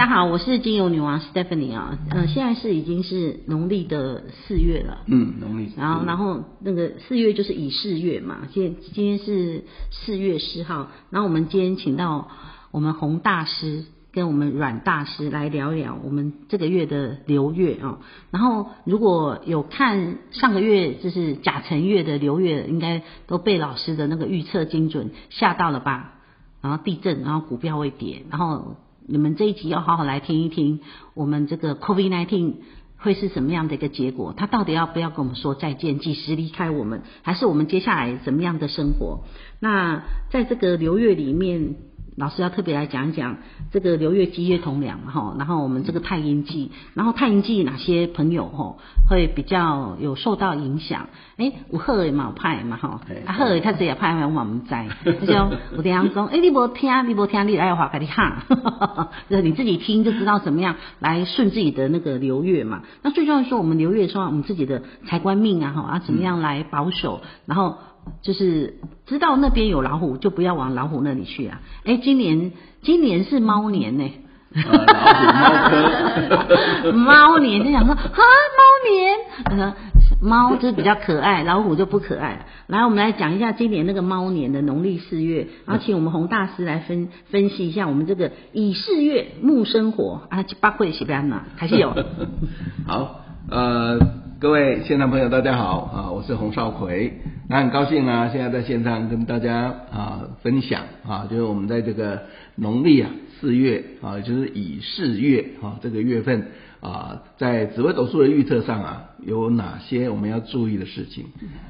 家好，我是精油女王 Stephanie 啊，现在是已经是农历的4月了，农历，然后那个4月就是乙巳月嘛，今天是4月10号，然后我们今天请到我们洪大师跟我们阮大师来聊一聊我们这个月的流月啊，然后如果有看上个月就是甲辰月的流月，应该都被老师的那个预测精准吓到了吧？然后地震，然后股票会跌，然后。你们这一集要好好来听一听，我们这个 COVID-19 会是什么样的一个结果？它到底要不要跟我们说再见，几时离开我们？还是我们接下来怎么样的生活？那在这个流月里面，老师要特别来讲一讲这个流月鸡月同梁哈，然后我们这个太阴忌，然后太阴忌哪些朋友哈会比较有受到影响？哎，有好的嘛有歹的嘛哈，啊好的他只也歹嘛我嘛唔知，那种有啲人讲，哎你无听，你来话给你哈，你自己听就知道怎么样来顺自己的那个流月嘛。那最重要是说我们流月说我们自己的财官命啊哈啊怎么样来保守，然后。就是知道那边有老虎，就不要往老虎那里去啊！哎，今年是猫年呢、欸，老虎猫科，猫年就想说啊，猫年，猫就是比较可爱，老虎就不可爱。来，我们来讲一下今年那个猫年的农历4月，然后请我们洪大师来分析一下我们这个乙巳月木生火啊，八会喜不安呐，还是有。好，各位现场朋友，大家好啊！我是洪少奎，那很高兴啊，现在在线上跟大家啊分享啊，就是我们在这个农历啊4月啊，就是乙巳月啊这个月份啊，在紫微斗数的预测上啊，有哪些我们要注意的事情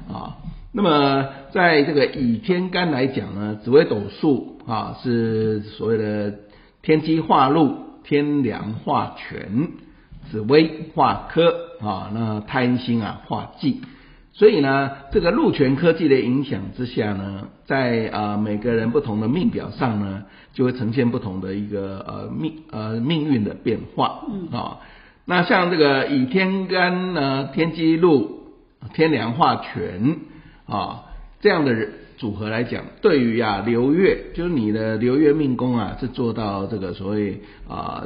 啊？那么在这个乙天干来讲呢，紫微斗数啊是所谓的天机化禄、天梁化权、紫微化科。啊、哦，那太阴星啊化忌，所以呢，这个禄权科技的影响之下呢，在每个人不同的命表上呢，就会呈现不同的一个命运的变化啊、哦。那像这个以天干呢，天机禄、天梁化权啊、哦、这样的组合来讲，对于啊流月，就是你的流月命宫啊，是做到这个所谓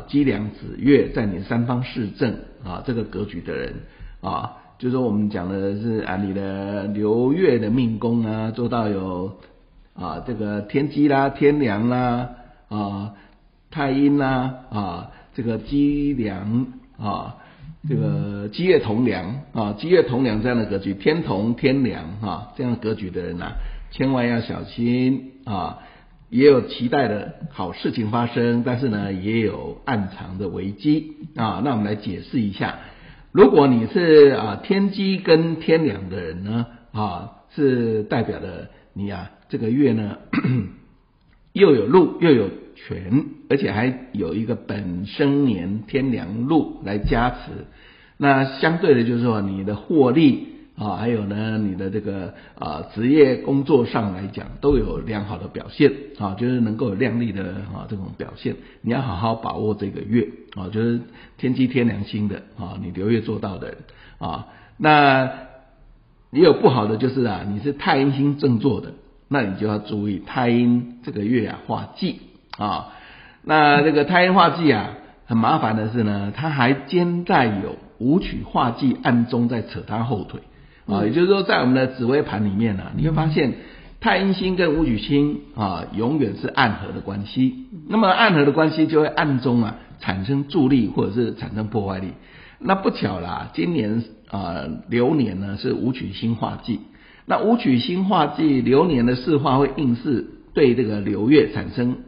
鸡梁子月在你三方四正。啊，这个格局的人啊，就是我们讲的是啊，你的流月的命宫啊，做到有啊这个天机啦、天梁啦、啊太阴啦、啊这个鸡梁啊，这个鸡月同梁啊，鸡月同梁这样的格局，天同天梁啊这样的格局的人啊，千万要小心啊。也有期待的好事情发生，但是呢，也有暗藏的危机啊。那我们来解释一下，如果你是啊天机跟天梁的人呢，啊是代表了你啊这个月呢又有禄又有权，而且还有一个本生年天梁禄来加持，那相对的就是说你的获利。啊，还有呢，你的这个职业工作上来讲，都有良好的表现啊，就是能够有亮丽的啊这种表现，你要好好把握这个月啊，就是天机天梁星的啊，你流月做到的啊，那也有不好的就是啊，你是太阴星正坐的，那你就要注意太阴这个月啊化忌啊，那这个太阴化忌啊，很麻烦的是呢，它还兼带有武曲化忌暗中在扯它后腿。啊，也就是说，在我们的紫微盘里面呢、啊，你会发现太阴星跟武曲星啊，永远是暗合的关系。那么暗合的关系就会暗中啊产生助力或者是产生破坏力。那不巧啦，今年流年呢是武曲星化忌，那武曲星化忌流年的四化会应试对这个流月产生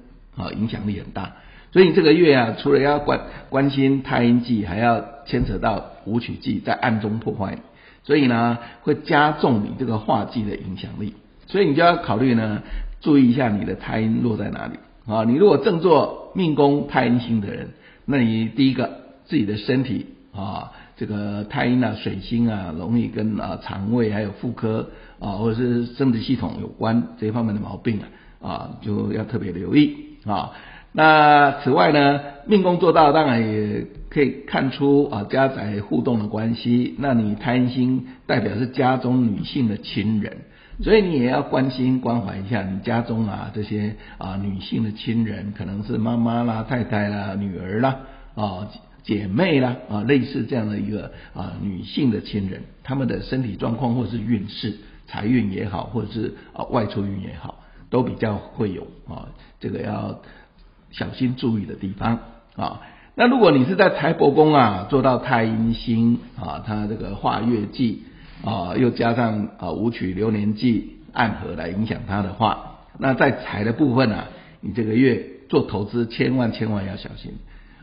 影响力很大。所以这个月啊，除了要关心太阴忌，还要牵扯到武曲忌在暗中破坏。所以呢，会加重你这个化忌的影响力，所以你就要考虑呢，注意一下你的太阴落在哪里啊。你如果正坐命宫太阴星的人，那你第一个自己的身体啊，这个太阴啊、水星啊，容易跟肠胃还有妇科啊，或者是生殖系统有关这一方面的毛病啊，就要特别留意啊。那此外呢，命宫做到当然也可以看出啊家宅互动的关系。那你太阴星代表是家中女性的亲人，所以你也要关心关怀一下你家中啊这些啊女性的亲人，可能是妈妈啦、太太啦、女儿啦、啊姐妹啦啊，类似这样的一个啊女性的亲人，她们的身体状况或是运势、财运也好，或者是啊外出运也好，都比较会有啊这个要小心注意的地方啊。那如果你是在财帛宫啊做到太阴星啊，它这个化月忌啊，又加上啊武曲流年忌暗合来影响它的话，那在财的部分啊，你这个月做投资千万要小心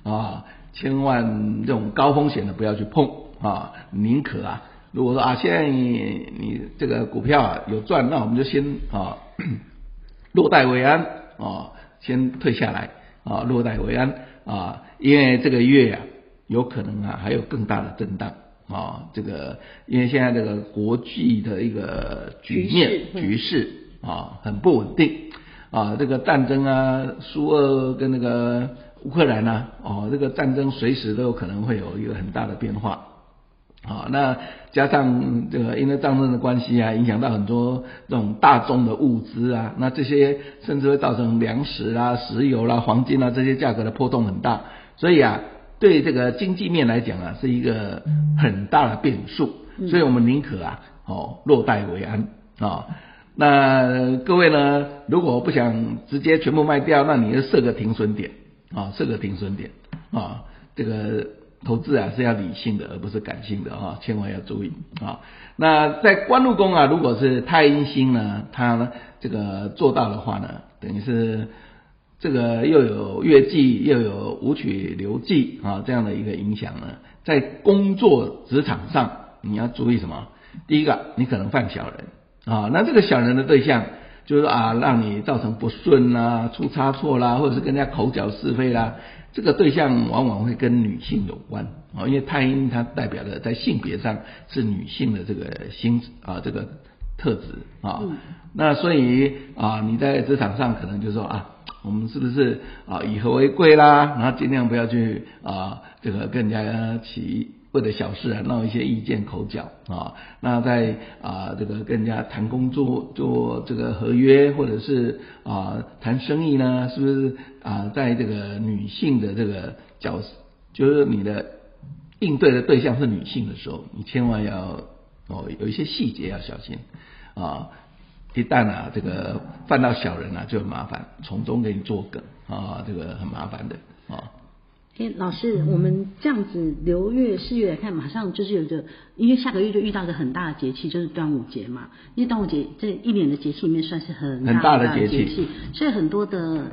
啊，千万这种高风险的不要去碰啊，宁可啊，如果说啊现在你这个股票啊有赚，那我们就先啊落袋为安啊，先退下来啊，落袋为安啊，因为这个月啊，有可能啊还有更大的震荡啊。这个因为现在这个国际的一个局势啊很不稳定啊，这个战争啊，苏俄跟那个乌克兰啊，哦，这个战争随时都有可能会有一个很大的变化啊。那加上这个因为战争的关系啊，影响到很多这种大宗的物资啊，那这些甚至会造成粮食啦、石油啦、黄金啦这些价格的波动很大，所以啊，对这个经济面来讲啊，是一个很大的变数，所以我们宁可啊，哦，落袋为安啊。那各位呢，如果不想直接全部卖掉，那你就设个停损点啊，设个停损点啊，这个。投资啊是要理性的，而不是感性的啊，千万要注意啊。那在官禄宫啊，如果是太阴星呢，它这个做到的话呢，等于是这个又有月忌又有武曲流忌啊这样的一个影响呢，在工作职场上你要注意什么？第一个，你可能犯小人啊，那这个小人的对象就是啊，让你造成不顺啦、出差错啦，或者是跟人家口角是非啦。这个对象往往会跟女性有关啊，因为太阴它代表的在性别上是女性的这个性啊这个特质啊、嗯。那所以啊，你在职场上可能就说啊，我们是不是啊以和为贵啦，然后尽量不要去啊这个跟人家起为了小事啊闹一些意见口角啊。那在啊这个跟人家谈工作做这个合约，或者是啊谈生意呢，是不是啊在这个女性的这个角色，就是你的应对的对象是女性的时候，你千万要哦有一些细节要小心啊。一旦啊这个犯到小人啊就很麻烦，从中给你做梗啊，这个很麻烦的啊。老师，我们这样子流月四月来看，马上就是有一个，因为下个月就遇到一个很大的节气，就是端午节嘛。因为端午节这一年的节气里面算是很大的节气，所以很多的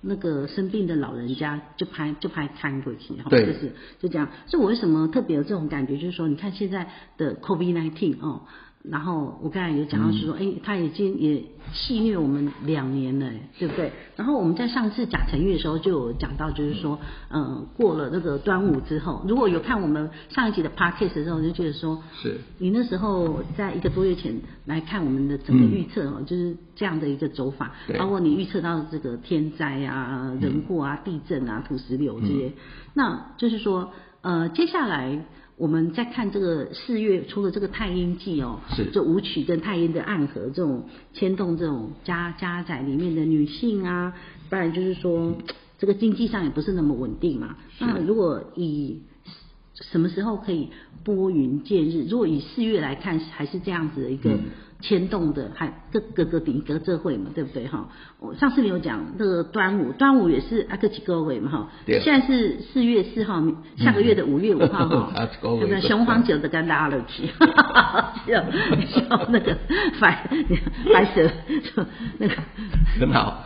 那个生病的老人家就拍摊过去，对，就是这样。所以我为什么特别有这种感觉，就是说，你看现在的 COVID-19 哦。然后我刚才有讲到是说，他已经也戏虐我们2年了，对不对？然后我们在上次甲辰月的时候就有讲到，就是说，过了那个端午之后，如果有看我们上一集的 podcast 的时候，就觉得说，是你那时候在1个多月前来看我们的整个预测哦，就是这样的一个走法，包括你预测到这个天灾啊、人祸啊、地震啊、土石流这些，那就是说，接下来。我们在看这个4月，除了这个太阴忌哦，是这武曲跟太阴的暗合，这种牵动这种家宅里面的女性啊，当然就是说这个经济上也不是那么稳定嘛。那如果以什么时候可以拨云见日？如果以4月来看，还是这样子的一个牵动的，还各这会嘛，对不对哈？我上次没有讲那个端午也是阿克几个会嘛哈。现在是4月4号，下个月的5月5号哈。对不对？雄黄酒的干达阿乐奇，笑那个白蛇，那个很好，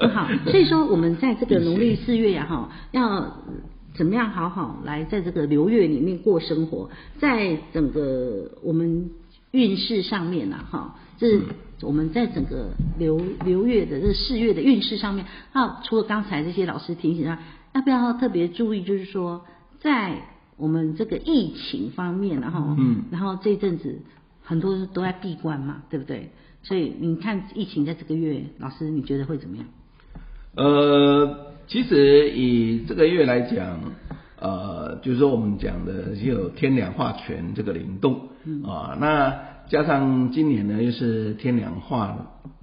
很好。所以说，我们在这个农历4月呀哈，要。怎么样好来在这个流月里面过生活，在整个我们运势上面啊哈，这我们在整个流月的这4月的运势上面，啊，除了刚才这些老师提醒啊，要不要特别注意，就是说在我们这个疫情方面啊哈，然后这阵子很多人都在闭关嘛，对不对？所以你看疫情在这个月，老师你觉得会怎么样？其实以这个月来讲，就是说我们讲的有天梁化权这个灵动啊，那加上今年呢又是天梁化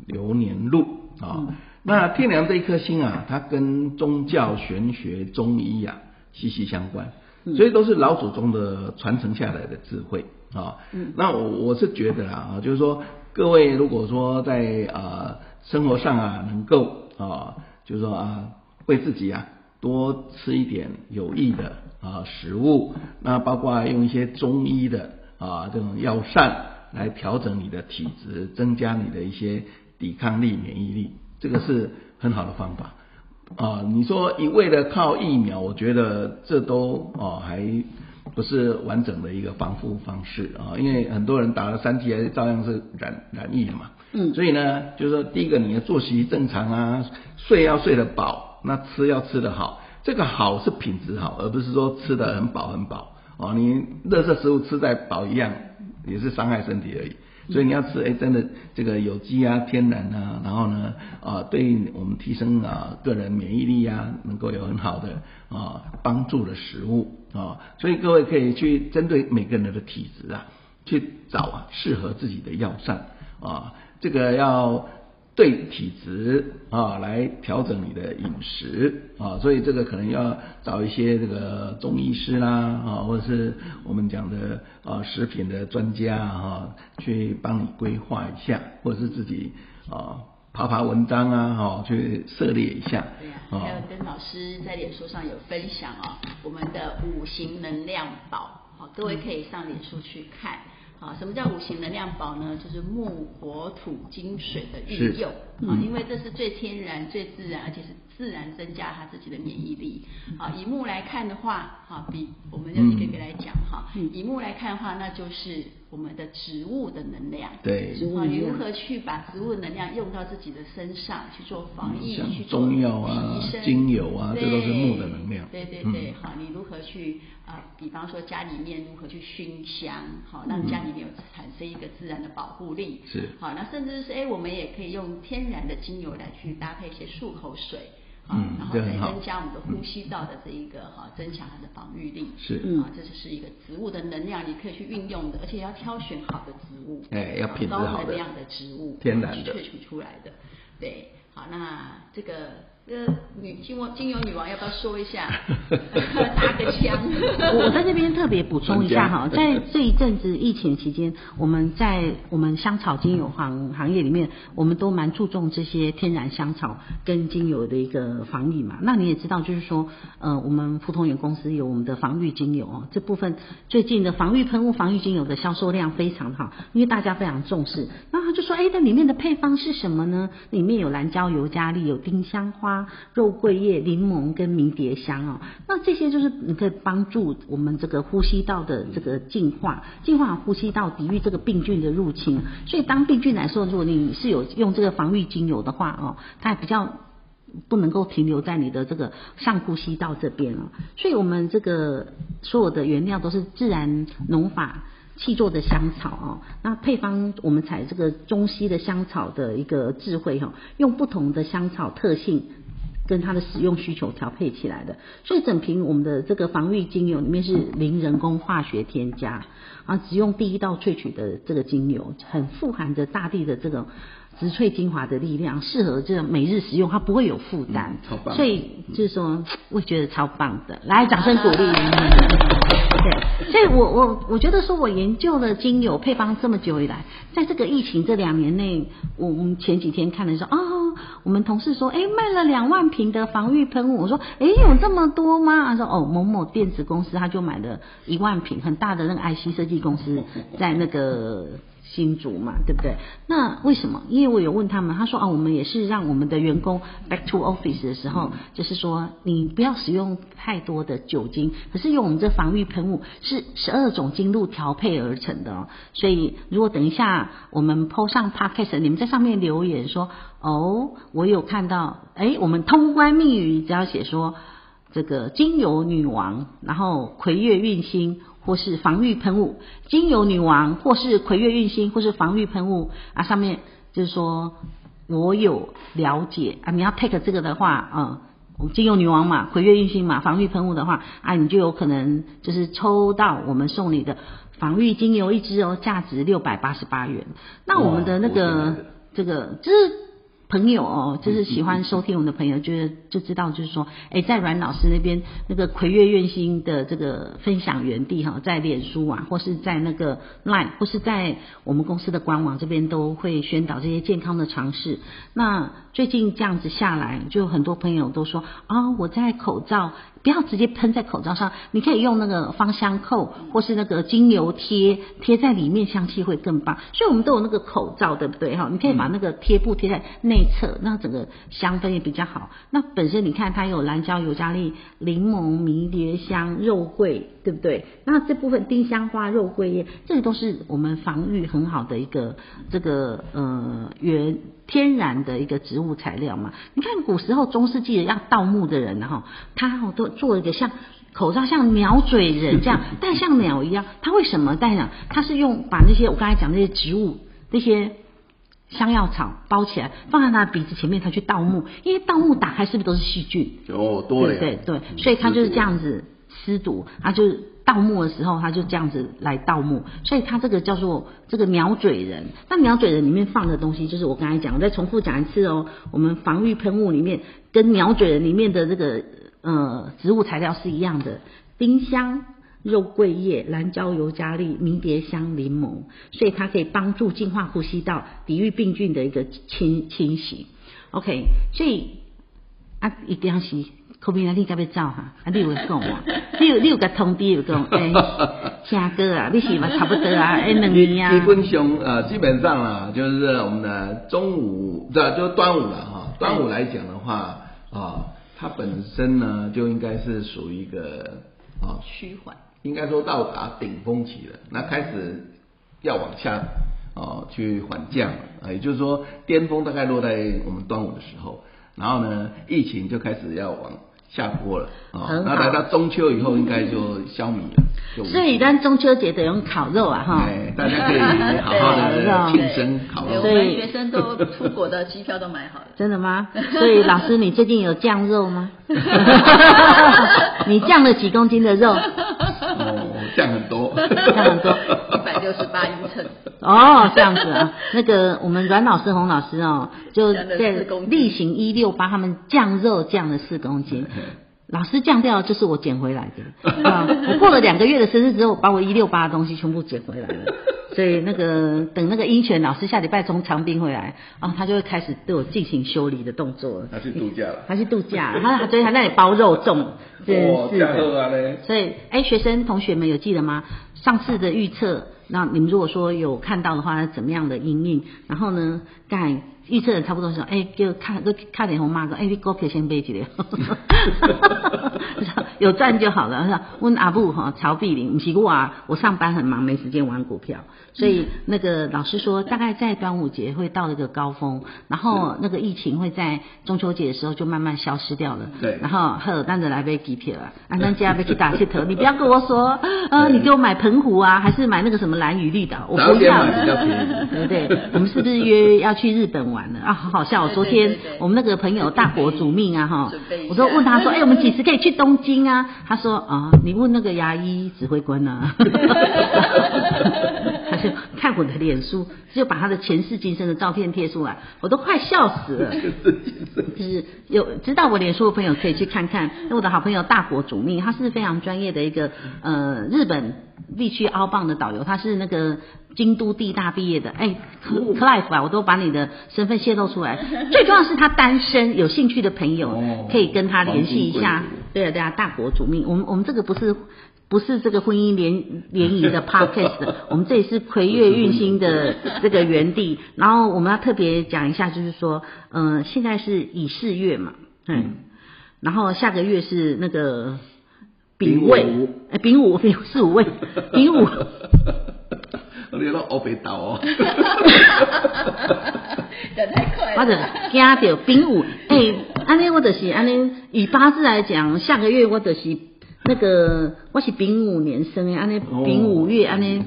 流年禄啊、嗯，那天梁这一颗星啊，它跟宗教、玄学、中医啊息息相关，所以都是老祖宗的传承下来的智慧啊、嗯。那我是觉得啦，就是说各位如果说在生活上啊能够就是说为自己啊多吃一点有益的食物，那包括用一些中医的这种药膳来调整你的体质，增加你的一些抵抗力、免疫力，这个是很好的方法啊、你说一味的靠疫苗，我觉得这都还不是完整的一个防护方式啊、因为很多人打了3剂还照样是染疫的嘛。嗯，所以呢，就是说第一个你的作息正常啊，睡要睡得饱，那吃要吃得好，这个好是品质好，而不是说吃得很饱很饱哦。你垃圾食物吃再饱一样，也是伤害身体而已。所以你要吃真的这个有机啊、天然啊，然后呢对我们提升个人免疫力啊，能够有很好的帮助的食物所以各位可以去针对每个人的体质啊，去找适合自己的药膳这个要对体质来调整你的饮食所以这个可能要找一些这个中医师啦或者是我们讲的食品的专家去帮你规划一下，或者是自己爬文章啊去涉猎一下。对啊，还有跟老师在脸书上有分享我们的5行能量宝各位可以上脸书去看。什么叫5行能量宝呢？就是木、火、土、金、水的运用因为这是最天然、最自然，而且是自然增加他自己的免疫力。以木来看的话，比我们就一个一个来讲以木来看的话，那就是我们的植物的能量。对，如何去把植物能量用到自己的身上去做防疫，去做中药啊、精油啊，这都是木的能量。对对对，你如何去比方说家里面如何去熏香，让家里面有产生一个自然的保护力。是，那甚至是我们也可以用天然的精油来去搭配一些漱口水。然后再增加我们的呼吸道的这一个增强它的防御力。是这就是一个植物的能量，你可以去运用的，而且要挑选好的植物，要品质好的、高能量的植物，天然的去萃取出来的。对，好，那这个精油女王要不要说一下？打个枪。我在这边特别补充一下在这一阵子疫情期间，我们香草精油行业里面，我们都蛮注重这些天然香草跟精油的一个防疫嘛。那你也知道，就是说我们普通园公司有我们的防御精油这部分最近的防御喷雾、防御精油的销售量非常好，因为大家非常重视。那他就说那里面的配方是什么呢？里面有蓝椒、尤加利、有丁香花、肉桂叶、柠檬跟迷迭香那这些就是你可以帮助我们这个呼吸道的这个净化呼吸道，抵御这个病菌的入侵。所以当病菌来说，如果你是有用这个防御精油的话它比较不能够停留在你的这个上呼吸道这边所以我们这个所有的原料都是自然农法气做的香草那配方我们采这个中西的香草的一个智慧用不同的香草特性跟它的使用需求调配起来的。所以整瓶我们的这个防御精油里面是零人工化学添加只用第一道萃取的这个精油，很富含着大地的这种植萃精华的力量，适合这每日使用，它不会有负担超棒。所以就是说我觉得超棒的，来掌声鼓励对，所以我觉得说，我研究了精油配方这么久以来，在这个疫情这2年内，我们前几天看的时候我们同事说卖了2万瓶的防御喷雾，我说有这么多吗？他说某某电子公司他就买了1万瓶，很大的那个 IC 设计公司在那个新竹嘛，对不对？那为什么？因为我有问他们，他说我们也是让我们的员工 back to office 的时候，就是说你不要使用太多的酒精，可是用我们这防御喷雾是12种精露调配而成的所以如果等一下我们 po 上 podcast， 你们在上面留言说我有看到我们通关密语只要写说这个精油女王，然后魁月运星，或是防御喷雾，精油女王，或是魁月运星，或是防御喷雾上面就是说我有了解你要 take 这个的话我们借用女王马、葵月运星马防御喷雾的话啊，你就有可能就是抽到我们送你的防御精油一支哦，价值688元。那我们的那个这个就是朋友哦，就是喜欢收听我们的朋友，就知道，就是说，在阮老师那边那个葵月运星的这个分享园地哈，在脸书啊，或是在那个 LINE， 或是在我们公司的官网这边都会宣导这些健康的常识。那最近这样子下来，就很多朋友都说啊、哦，我在口罩不要直接喷在口罩上，你可以用那个芳香扣或是那个精油贴在里面，香气会更棒。所以我们都有那个口罩，对不对哈？你可以把那个贴布贴在内。那整个香氛也比较好。那本身你看它有蓝椒、尤加利、柠檬、迷迭香、肉桂，对不对？那这部分丁香花、肉桂叶，这个都是我们防御很好的一个这个天然的一个植物材料嘛。你看古时候中世纪的要盗墓的人哈，他都做一个像口罩像鸟嘴人这样戴像鸟一样，他为什么戴呢？他是用把那些我刚才讲那些植物那些香药草包起来放在他的鼻子前面，他去盗墓，因为盗墓打开是不是都是细菌哦，对对对，所以他就是这样子施毒，他就盗墓的时候他就这样子来盗墓，所以他这个叫做这个鸟嘴人。那鸟嘴人里面放的东西就是我刚才讲，我再重复讲一次哦，我们防御喷雾里面跟鸟嘴人里面的这个植物材料是一样的，丁香、肉桂叶、蓝椒、尤加利、迷迭香、柠檬，所以它可以帮助净化呼吸道，抵御病菌的一个侵袭。OK， 所以啊，一定要是 COVID-19 该要走哈，啊，你有讲啊，你有个通知有讲，夏哥啊，你是嘛差不多啊，2年啊。基本上啊，就是我们的中午，对，就端午了哈。端午来讲的话啊，它本身呢就应该是属于一个趋缓。应该说到达顶峰期了，那开始要往下去缓降了，也就是说巅峰大概落在我们端午的时候，然后呢疫情就开始要往下坡了，那来到中秋以后应该就消弭了，所以咱中秋节得用烤肉啊哈，大家可以好好的庆生烤肉，所以学生都出国的机票都买好了，真的吗？所以老师你最近有降肉吗？你降了几公斤的肉？降很多，降很多，168英寸。哦，这样子啊，那个我们阮老师、洪老师哦，就在例行168，他们降肉降了4公斤。老师降掉就是我捡回来的啊！我过了2个月的生日之后，把我168的东西全部捡回来了。所以那个等那个英权老师下礼拜从长滨回来啊，他就会开始对我进行修理的动作了。他去度假了，他去度假，他所以他那里包肉粽，真是的。所以学生同学们有记得吗？上次的预测，那你们如果说有看到的话，怎么样的因应？然后呢，盖。预测的差不多说，就看点红妈说，你股票先买一个，有赚就好了。问阿布哈曹碧玲，不是我啊，我上班很忙，没时间玩股票。所以那个老师说，大概在端午节会到一个高峰，然后那个疫情会在中秋节的时候就慢慢消失掉了。对，然后呵，那就来买机票啊，啊，咱家要去打铁头，你不要跟我说，你给我买澎湖啊，还是买那个什么兰屿绿岛，我不要，对不对？我们是不是约要去日本玩？啊，好笑！昨天我们那个朋友大国主命啊，哈，我都问他说，我们几时可以去东京啊？他说啊，你问那个牙医指挥官啊。他就看我的脸书，就把他的前世今生的照片贴出来，我都快笑死了。就是有知道我脸书的朋友可以去看看，那我的好朋友大国主命，他是非常专业的一个日本。地区凹棒的导游，他是那个京都地大毕业的，Clive 啊，我都把你的身份泄露出来。最重要是他单身，有兴趣的朋友可以跟他联系一下。对啊对啊，大国主命，我们这个不是这个婚姻联谊的 podcast， 我们这里是葵月运星的这个园地。然后我们要特别讲一下，就是说，现在是乙巳月嘛，然后下个月是那个。丙午，丙午是五位，丙午。你老熬白倒哦，讲太快了。我就惊到丙午，安尼我就是安尼，以八字来讲，下个月我就是那个我是丙午年生的，安尼丙午月安尼，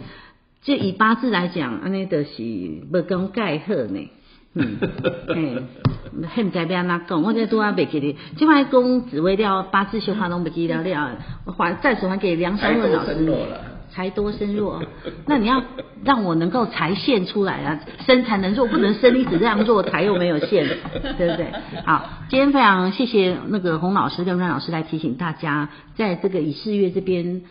就以八字来讲，安尼就是不讲盖贺呢。现在要安怎讲？我这拄啊袂记哩。即摆讲紫微了，八字修法拢袂记了了。暂时还给梁山文老师。财多身弱，那你要让我能够财现出来啊，身才能弱，不能身一直这样弱，财又没有现，对不对？好，今天非常谢谢那个洪老师跟阮老师来提醒大家，在这个乙巳月这边，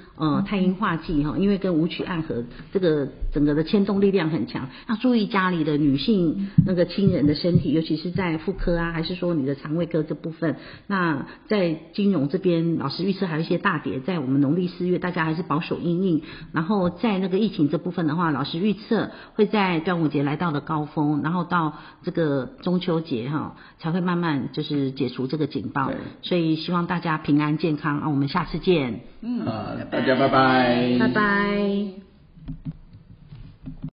太阴化忌哈，因为跟武曲暗合，这个整个的牵动力量很强，要注意家里的女性那个亲人的身体，尤其是在妇科啊，还是说你的肠胃科这部分。那在金融这边，老师预测还有一些大跌，在我们农历4月，大家还是保守因应。然后在那个疫情这部分的话，老师预测会在端午节来到的高峰，然后到这个中秋节哈才会慢慢就是解除这个警报，所以希望大家平安健康啊！我们下次见。大家拜拜，拜拜。